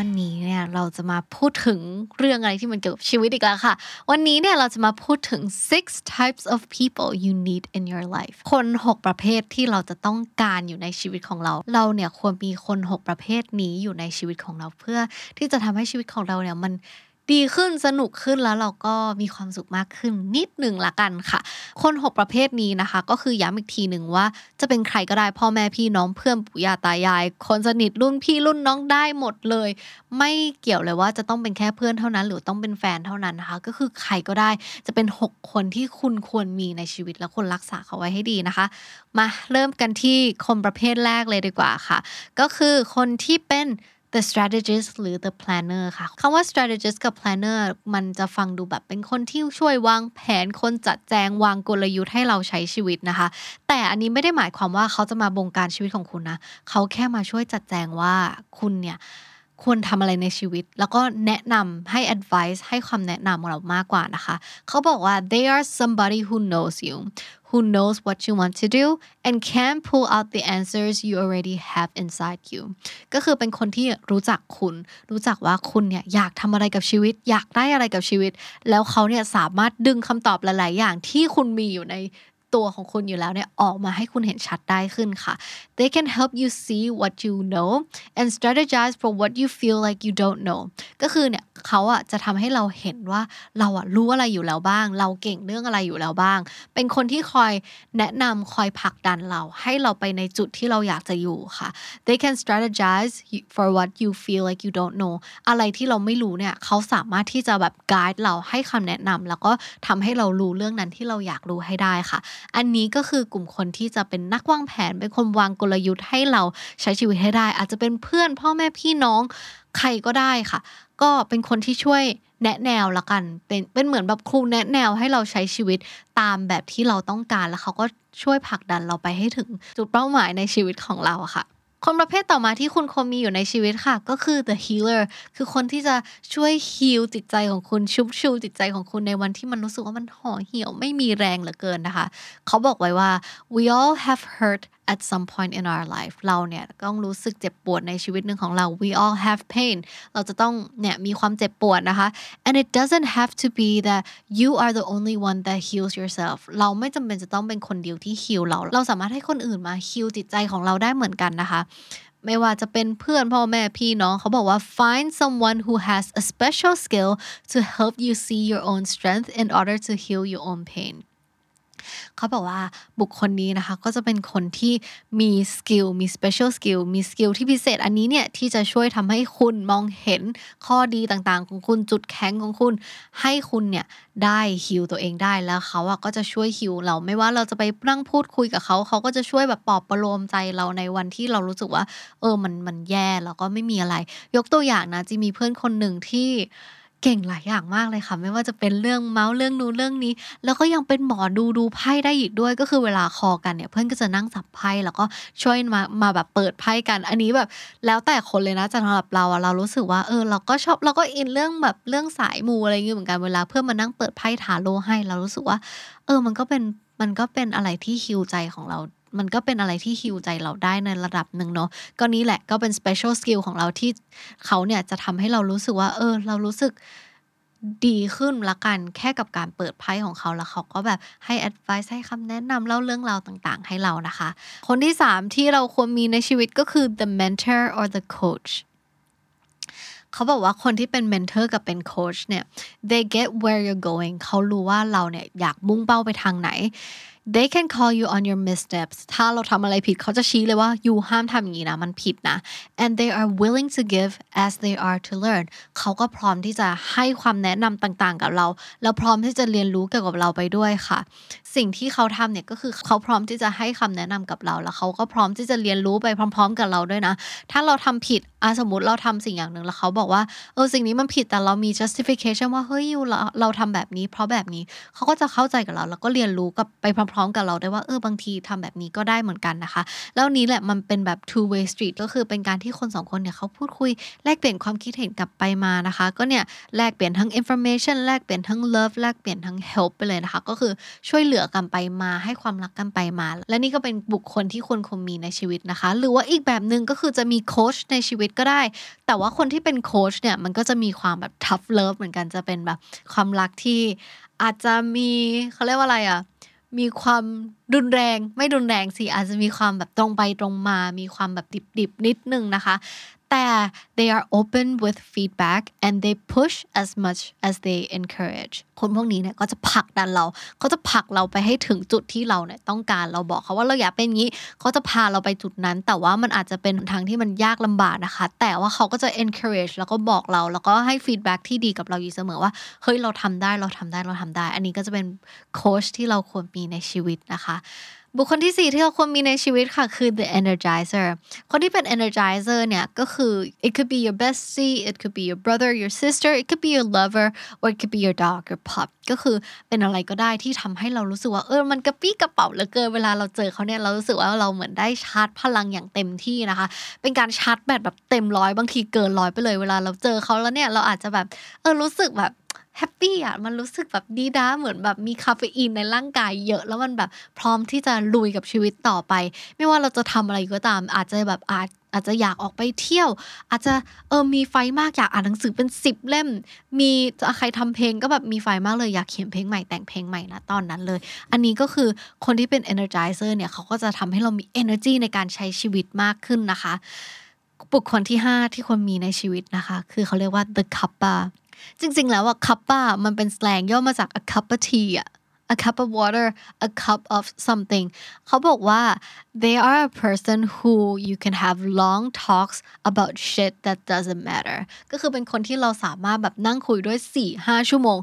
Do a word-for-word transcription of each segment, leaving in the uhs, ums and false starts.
วันนี้เนี่ยเราจะมาพูดถึงเรื่องอะไรที่มันเกี่ยวกับชีวิตอีกแล้วค่ะวันนี้เนี่ยเราจะมาพูดถึงsix types of people you need in your life คนหกประเภทที่เราจะต้องการอยู่ในชีวิตของเราเราเนี่ยควรมีคนหกประเภทนี้อยู่ในชีวิตของเราเพื่อที่จะทำให้ชีวิตของเราเนี่ยมันดีขึ้นสนุกขึ้นแล้วเราก็มีความสุขมากขึ้นนิดหนึ่งละกันค่ะคนหกประเภทนี้นะคะก็คือย้ำอีกทีหนึ่งว่าจะเป็นใครก็ได้พ่อแม่พี่น้องเพื่อนปู่ย่าตายายคนสนิทรุ่นพี่รุ่นน้องได้หมดเลยไม่เกี่ยวเลยว่าจะต้องเป็นแค่เพื่อนเท่านั้นหรือต้องเป็นแฟนเท่านั้นนะคะก็คือใครก็ได้จะเป็นหกคนที่คุณควรมีในชีวิตและคุณรักษาเขาไว้ให้ดีนะคะมาเริ่มกันที่คนประเภทแรกเลยดีกว่าค่ะก็คือคนที่เป็นthe strategist หรือ the planner ค่ะคำว่า strategist กับ planner มันจะฟังดูแบบเป็นคนที่ช่วยวางแผนคนจัดแจงวางกลยุทธ์ให้เราใช้ชีวิตนะคะแต่อันนี้ไม่ได้หมายความว่าเขาจะมาบงการชีวิตของคุณนะเขาแค่มาช่วยจัดแจงว่าคุณเนี่ยควรทำอะไรในชีวิตแล้วก็แนะนำให้ advice ให้คำแนะนำเรามากกว่านะคะเขาบอกว่า they are somebody who knows you who knows what you want to do and can pull out the answers you already have inside you ก็คือเป็นคนที่รู้จักคุณรู้จักว่าคุณเนี่ยอยากทำอะไรกับชีวิตอยากได้อะไรกับชีวิตแล้วเขาเนี่ยสามารถดึงคำตอบหลายๆอย่างที่คุณมีอยู่ในตัวของคุณอยู่แล้วเนี่ยออกมาให้คุณเห็นชัดได้ขึ้นค่ะ They can help you see what you know and strategize for what you feel like you don't know ก็คือเนี่ยเขาอ่ะจะทำให้เราเห็นว่าเราอ่ะรู้อะไรอยู่แล้วบ้างเราเก่งเรื่องอะไรอยู่แล้วบ้างเป็นคนที่คอยแนะนำคอยผลักดันเราให้เราไปในจุดที่เราอยากจะอยู่ค่ะ They can strategize for what you feel like you don't know อะไรที่เราไม่รู้เนี่ยเขาสามารถที่จะแบบ guide เราให้คำแนะนำแล้วก็ทำให้เรารู้เรื่องนั้นที่เราอยากรู้ให้ได้ค่ะอันนี้ก็คือกลุ่มคนที่จะเป็นนักวางแผนเป็นคนวางกลยุทธ์ให้เราใช้ชีวิตให้ได้อาจจะเป็นเพื่อนพ่อแม่พี่น้องใครก็ได้ค่ะก็เป็นคนที่ช่วยแนะแนวละกันเป็นเป็นเหมือนแบบครูแนะแนวให้เราใช้ชีวิตตามแบบที่เราต้องการแล้วเขาก็ช่วยผลักดันเราไปให้ถึงจุดเป้าหมายในชีวิตของเราค่ะคนประเภทต่อมาที่คุณควรมีอยู่ในชีวิตค่ะก็คือ the healer คือคนที่จะช่วยฮีลจิตใจของคุณชุบชูจิตใจของคุณในวันที่มันรู้สึกว่ามันห่อเหี่ยวไม่มีแรงเหลือเกินนะคะเขาบอกไว้ว่า we all have hurt at some point in our life เราเนี่ยต้องรู้สึกเจ็บปวดในชีวิตหนึ่งของเรา we all have pain เราจะต้องเนี่ยมีความเจ็บปวดนะคะ and it doesn't have to be that you are the only one that heals yourself เราไม่จำเป็นจะต้องเป็นคนเดียวที่ฮีลเราเราสามารถให้คนอื่นมาฮีลจิตใจของเราได้เหมือนกันนะคะไม่ว่าจะเป็นเพื่อนพ่อแม่พี่น้องเขาบอกว่า find someone who has a special skill to help you see your own strength in order to heal your own painเขาบอกว่าบุคคลนี้นะคะก็จะเป็นคนที่มีสกิลมีสเปเชียลสกิลมีสกิลที่พิเศษอันนี้เนี่ยที่จะช่วยทำให้คุณมองเห็นข้อดีต่างๆของคุณจุดแข็งของคุณให้คุณเนี่ยได้ฮีลตัวเองได้แล้วเขาอ่ะก็จะช่วยฮีลเราไม่ว่าเราจะไปนั่งพูดคุยกับเขาเขาก็จะช่วยแบบปลอบประโลมใจเราในวันที่เรารู้สึกว่าเออมันมันแย่แล้วก็ไม่มีอะไรยกตัวอย่างนะจีมีเพื่อนคนหนึ่งที่เก่งหลายอย่างมากเลยค่ะไม่ว่าจะเป็นเรื่องเมาส์เรื่องนู้นเรื่องนี้แล้วก็ยังเป็นหมอดูดูไพ่ได้อีกด้วยก็คือเวลาคอกันเนี่ยเพื่อนก็จะนั่งสับไพ่แล้วก็ช่วยมามาแบบเปิดไพ่กันอันนี้แบบแล้วแต่คนเลยนะสำหรับเราอะเรารู้สึกว่าเออเราก็ชอบเราก็อินเรื่องแบบเรื่องสายมูอะไรอย่างเงี้ยเหมือนกันเวลาเพื่อนมานั่งเปิดไพ่ทาโร่ให้เรารู้สึกว่าเออมันก็เป็นมันก็เป็นอะไรที่ฮีลใจของเรามันก็เป็นอะไรที่ฮีลใจเราได้ในระดับหนึ่งเนาะก็นี้แหละก็เป็น special skill ของเราที่เขาเนี่ยจะทำให้เรารู้สึกว่าเออเรารู้สึกดีขึ้นละกันแค่กับการเปิดไพ่ของเขาแล้วเขาก็แบบให้ advice ให้คำแนะนำเล่าเรื่องราวต่างๆให้เรานะคะคนที่สามที่เราควรมีในชีวิตก็คือ the mentor or the coachเขาบอกว่าคนที่เป็นเมนเทอร์กับเป็นโค้ชเนี่ย they get where you're going เขารู้ว่าเราเนี่ยอยากมุ่งเป้าไปทางไหน they can call you on your missteps ถ้าเราทำอะไรผิดเขาจะชี้เลยว่า you ห้ามทำอย่างนี้นะมันผิดนะ and they are willing to give as they are to learn เขาก็พร้อมที่จะให้ความแนะนำต่างๆกับเราแล้วพร้อมที่จะเรียนรู้เกี่ยวกับเราไปด้วยค่ะสิ่งที่เขาทำเนี่ยก็คือเขาพร้อมที่จะให้คำแนะนำกับเราแล้วเขาก็พร้อมที่จะเรียนรู้ไปพร้อมๆกับเราด้วยนะถ้าเราทำผิดอ่ะสมมติเราทำสิ่งอย่างนึงแล้วเขาบอกว่าเออสิ่งนี้มันผิดแต่เรามี justification ว่าเฮ้ยอยู่เราเราทำแบบนี้เพราะแบบนี้เขาก็จะเข้าใจกับเราแล้วก็เรียนรู้กับไปพร้อมๆกับเราได้ว่าเออบางทีทำแบบนี้ก็ได้เหมือนกันนะคะแล้วนี้แหละมันเป็นแบบ two way street ก็คือเป็นการที่คนสองคนเนี่ยเขาพูดคุยแลกเปลี่ยนความคิดเห็นกลับไปมานะคะก็เนี่ยแลกเปลี่ยนทั้ง information แลกเปลี่ยนทั้ง love แลกเปลี่ยนทั้ง help ไปเลยนะคะก็คือช่วยเหลือกันไปมาให้ความรักกันไปมาและนี่ก็เป็นบุคคลที่ควรคงมีในชีวิตนะคะหรือว่าอีกแบบนึงก็คือจะมีโค้ชในชีวิตก็ได้แต่ว่าคนที่เป็นโค้ชเนี่ยมันก็จะมีความแบบ tough love เหมือนกันจะเป็นแบบความรักที่อาจจะมีเขาเรียกว่าอะไรอ่ะมีความรุนแรงไม่รุนแรงสิอาจจะมีความแบบตรงไปตรงมามีความแบบดิบๆนิดนึงนะคะแต่ they are open with feedback and they push as much as they encourage คนพวกนี้เนี่ยก็จะผลักดันเราเขาจะผลักเราไปให้ถึงจุดที่เราเนี่ยต้องการเราบอกเขาว่าเราอยากเป็นอย่างนี้เขาจะพาเราไปจุดนั้นแต่ว่ามันอาจจะเป็นทางที่มันยากลำบากนะคะแต่ว่าเขาก็จะ encourage แล้วก็บอกเราแล้วก็ให้ feedback ที่ดีกับเราอยู่เสมอว่าเฮ้ยเราทำได้เราทำได้เราทำได้อันนี้ก็จะเป็นโค้ชที่เราควรมีในชีวิตนะคะบุคคลที่สี่ที่เราควรมีในชีวิตค่ะคือ the energizer คนที่เป็น energizer เนี่ยก็คือ it could be your bestie it could be your brother your sister it could be your lover or it could be your dog your pup ก็คือเป็นอะไรก็ได้ที่ทำให้เรารู้สึกว่าเออมันกระปี้กระเป๋าเหลือเกินเวลาเราเจอเขาเนี่ยเรารู้สึกว่าเราเหมือนได้ชาร์จพลังอย่างเต็มที่นะคะเป็นการชาร์จแบตแบบเต็มร้อยบางทีเกินร้อยไปเลยเวลาเราเจอเขาแล้วเนี่ยเราอาจจะแบบเออรู้สึกแบบแฮปปี้อ่ะมันรู้สึกแบบดีด้าเหมือนแบบมีคาเฟอีนในร่างกายเยอะแล้วมันแบบพร้อมที่จะลุยกับชีวิตต่อไปไม่ว่าเราจะทำอะไรก็ตามอาจจะแบบอาจอาจจะอยากออกไปเที่ยวอาจจะเออมีไฟมากอยากอ่านหนังสือเป็นสิบเล่มมีใครทำเพลงก็แบบมีไฟมากเลยอยากเขียนเพลงใหม่แต่งเพลงใหม่นะตอนนั้นเลยอันนี้ก็คือคนที่เป็น energizer เนี่ยเขาก็จะทำให้เรามี energy ในการใช้ชีวิตมากขึ้นนะคะบุคคลที่ห้าที่ควรมีในชีวิตนะคะคือเขาเรียกว่า the cuppaจริงๆแล้วอะคัพป้ามันเป็นสแลงย่อมาจาก a cup of tea อะ a cup of water a cup of something เขาบอกว่า they are a person who you can have long talks about shit that doesn't matter ก็คือเป็นคนที่เราสามารถแบบนั่งคุยด้วย สี่ถึงห้า ชั่วโมง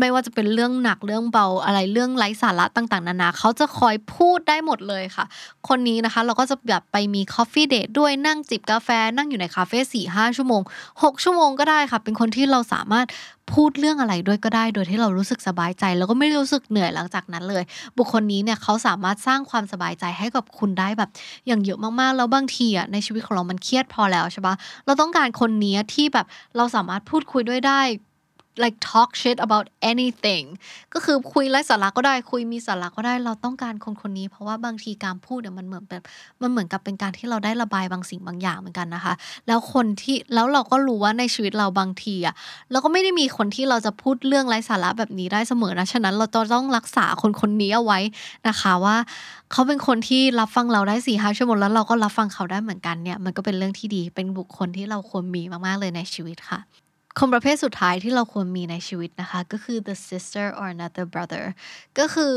ไม่ว่าจะเป็นเรื่องหนักเรื่องเบาอะไรเรื่องไร้สาระต่างๆนานาเขาจะคอยพูดได้หมดเลยค่ะคนนี้นะคะเราก็จะแบบไปมี coffee date ด้วยนั่งจิบกาแฟนั่งอยู่ในคาเฟ่ สี่ถึงห้า ชั่วโมง หก ชั่วโมงก็ได้ค่ะเป็นคนที่เราสามารถพูดเรื่องอะไรด้วยก็ได้โดยที่เรารู้สึกสบายใจแล้วก็ไม่รู้สึกเหนื่อยหลังจากนั้นเลยบุคคลนี้เนี่ยเขาสามารถสร้างความสบายใจให้กับคุณได้แบบอย่างเยอะมากๆแล้วบางทีอ่ะในชีวิตของเรามันเครียดพอแล้วใช่ปะเราต้องการคนนี้ที่แบบเราสามารถพูดคุยด้วยได้like talk shit about anything ก็คือคุยไร้สาระก็ได้คุยมีสาระก็ได้เราต้องการคนคนนี้เพราะว่าบางทีการพูดเนี่ยมันเหมือนแบบมันเหมือนกับเป็นการที่เราได้ระบายบางสิ่งบางอย่างเหมือนกันนะคะแล้วคนที่แล้วเราก็รู้ว่าในชีวิตเราบางทีอ่ะเราก็ไม่ได้มีคนที่เราจะพูดเรื่องไร้สาระแบบนี้ได้เสมอนะฉะนั้นเราต้องรักษาคนคนนี้เอาไว้นะคะว่าเขาเป็นคนที่รับฟังเราได้ สี่ถึงห้า ชั่วโมงแล้วเราก็รับฟังเขาได้เหมือนกันเนี่ยมันก็เป็นเรื่องที่ดีเป็นบุคคลที่เราควรมีมากๆเลยในชีวิตค่ะคนประเภทสุดท้ายที่เราควรมีในชีวิตนะคะก็คือ the sister or another brother ก็คือ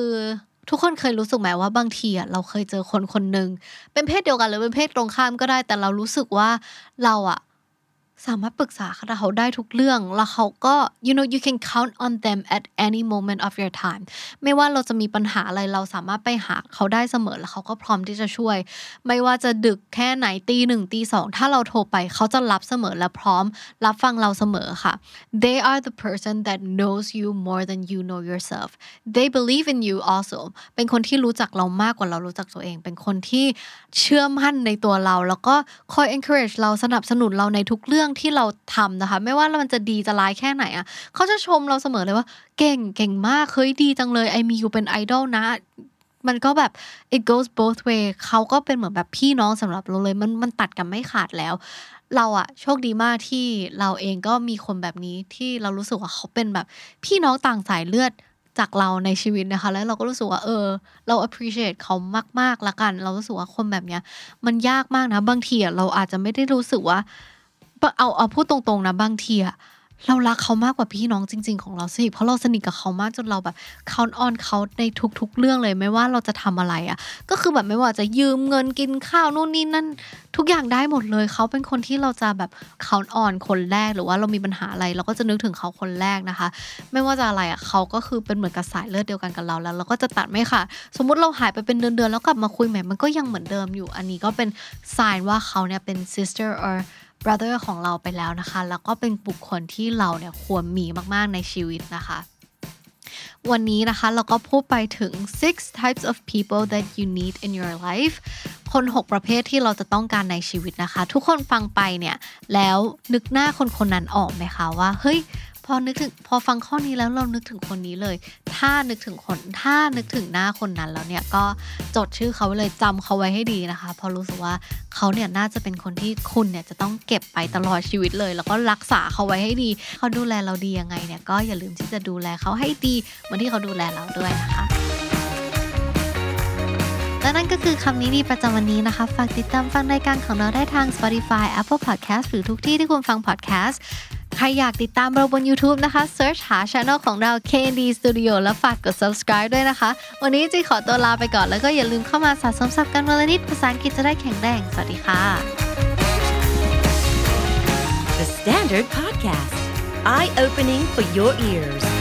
ทุกคนเคยรู้สึกไหมว่าบางทีอ่ะเราเคยเจอคนคนหนึ่งเป็นเพศเดียวกันหรือเป็นเพศตรงข้ามก็ได้แต่เรารู้สึกว่าเราอ่ะสามารถปรึกษาเขาได้ทุกเรื่องแล้วเขาก็ you know you can count on them at any moment of your time ไม่ว่าเราจะมีปัญหาอะไรเราสามารถไปหาเขาได้เสมอแล้วเขาก็พร้อมที่จะช่วยไม่ว่าจะดึกแค่ไหนตีหนึ่งตีสองถ้าเราโทรไปเขาจะรับเสมอและพร้อมรับฟังเราเสมอค่ะ they are the person that knows you more than you know yourself they believe in you also เป็นคนที่รู้จักเรามากกว่าเรารู้จักตัวเองเป็นคนที่เชื่อมั่นในตัวเราแล้วก็คอย encourage เราสนับสนุนเราในทุกเรื่องที่เราทำนะคะไม่ว่ามันจะดีจะร้ายแค่ไหนอ่ะเขาจะชมเราเสมอเลยว่าเก่งเก่งมากเฮ้ยดีจังเลยไอมีอยู่เป็นไอดอลนะมันก็แบบ it goes both way เขาก็เป็นเหมือนแบบพี่น้องสำหรับเราเลยมันมันตัดกันไม่ขาดแล้วเราอะโชคดีมากที่เราเองก็มีคนแบบนี้ที่เรารู้สึกว่าเขาเป็นแบบพี่น้องต่างสายเลือดจากเราในชีวิตนะคะแล้วเราก็รู้สึกว่าเออเรา appreciate เขามากๆละกันเรารู้สึกว่าคนแบบเนี้ยมันยากมากนะบางทีอะเราอาจจะไม่ได้รู้สึกว่าเอาเอาพูดตรงๆนะบางทีอะ เรารักเขามากกว่าพี่น้องจริงๆของเราสิเพราะเราสนิทกับเขามากจนเราแบบ count on เขาในทุกๆเรื่องเลยไม่ว่าเราจะทำอะไรอ่ะก็คือแบบไม่ว่าจะยืมเงินกินข้าวนู่นนี่นั่นทุกอย่างได้หมดเลยเขาเป็นคนที่เราจะแบบ count on คนแรกหรือว่าเรามีปัญหาอะไรเราก็จะนึกถึงเขาคนแรกนะคะไม่ว่าจะอะไรอ่ะเขาก็คือเป็นเหมือนกับสายเลือดเดียวกันกับเราแล้วเราก็จะตัดไม่ขาดสมมติเราหายไปเป็นเดือนๆแล้วกลับมาคุยใหม่มันก็ยังเหมือนเดิมอยู่อันนี้ก็เป็นสัญญาณว่าเขาเนี่ยเป็น sister or brother ของเราไปแล้วนะคะแล้วก็เป็นบุคคลที่เราเนี่ยควรมีมากๆในชีวิตนะคะวันนี้นะคะเราก็พูดไปถึงsix types of people that you need in your life คนหกประเภทที่เราจะต้องการในชีวิตนะคะทุกคนฟังไปเนี่ยแล้วนึกหน้าคนคนนั้นออกไหมคะว่าเฮ้ยพอนึกถึงพอฟังข้อนี้แล้วเรานึกถึงคนนี้เลยถ้านึกถึงคนถ้านึกถึงหน้าคนนั้นแล้วเนี่ยก็จดชื่อเขาไว้เลยจำเขาไว้ให้ดีนะคะเพราะรู้สึกว่าเขาเนี่ยน่าจะเป็นคนที่คุณเนี่ยจะต้องเก็บไปตลอดชีวิตเลยแล้วก็รักษาเขาไว้ให้ดีเขาดูแลเราดียังไงเนี่ยก็อย่าลืมที่จะดูแลเขาให้ดีเหมือนที่เขาดูแลเราด้วยนะคะและนั่นก็คือคำนี้ดีประจำวันนี้นะคะฝากติดตามฟังรายการของเราได้ทาง Spotify Apple Podcast หรือทุกที่ที่คุณฟัง podcastใครอยากติดตามเราบน YouTube นะคะ search หา channel ของเรา เค เอ็น ดี Studio แล้วฝากกด subscribe ด้วยนะคะวันนี้จีขอตัวลาไปก่อนแล้วก็อย่าลืมเข้ามาสะสมศัพท์กันวันละนิดภาษาอังกฤษจะได้แข็งแรงสวัสดีค่ะ The Standard Podcast Eye Opening for Your Ears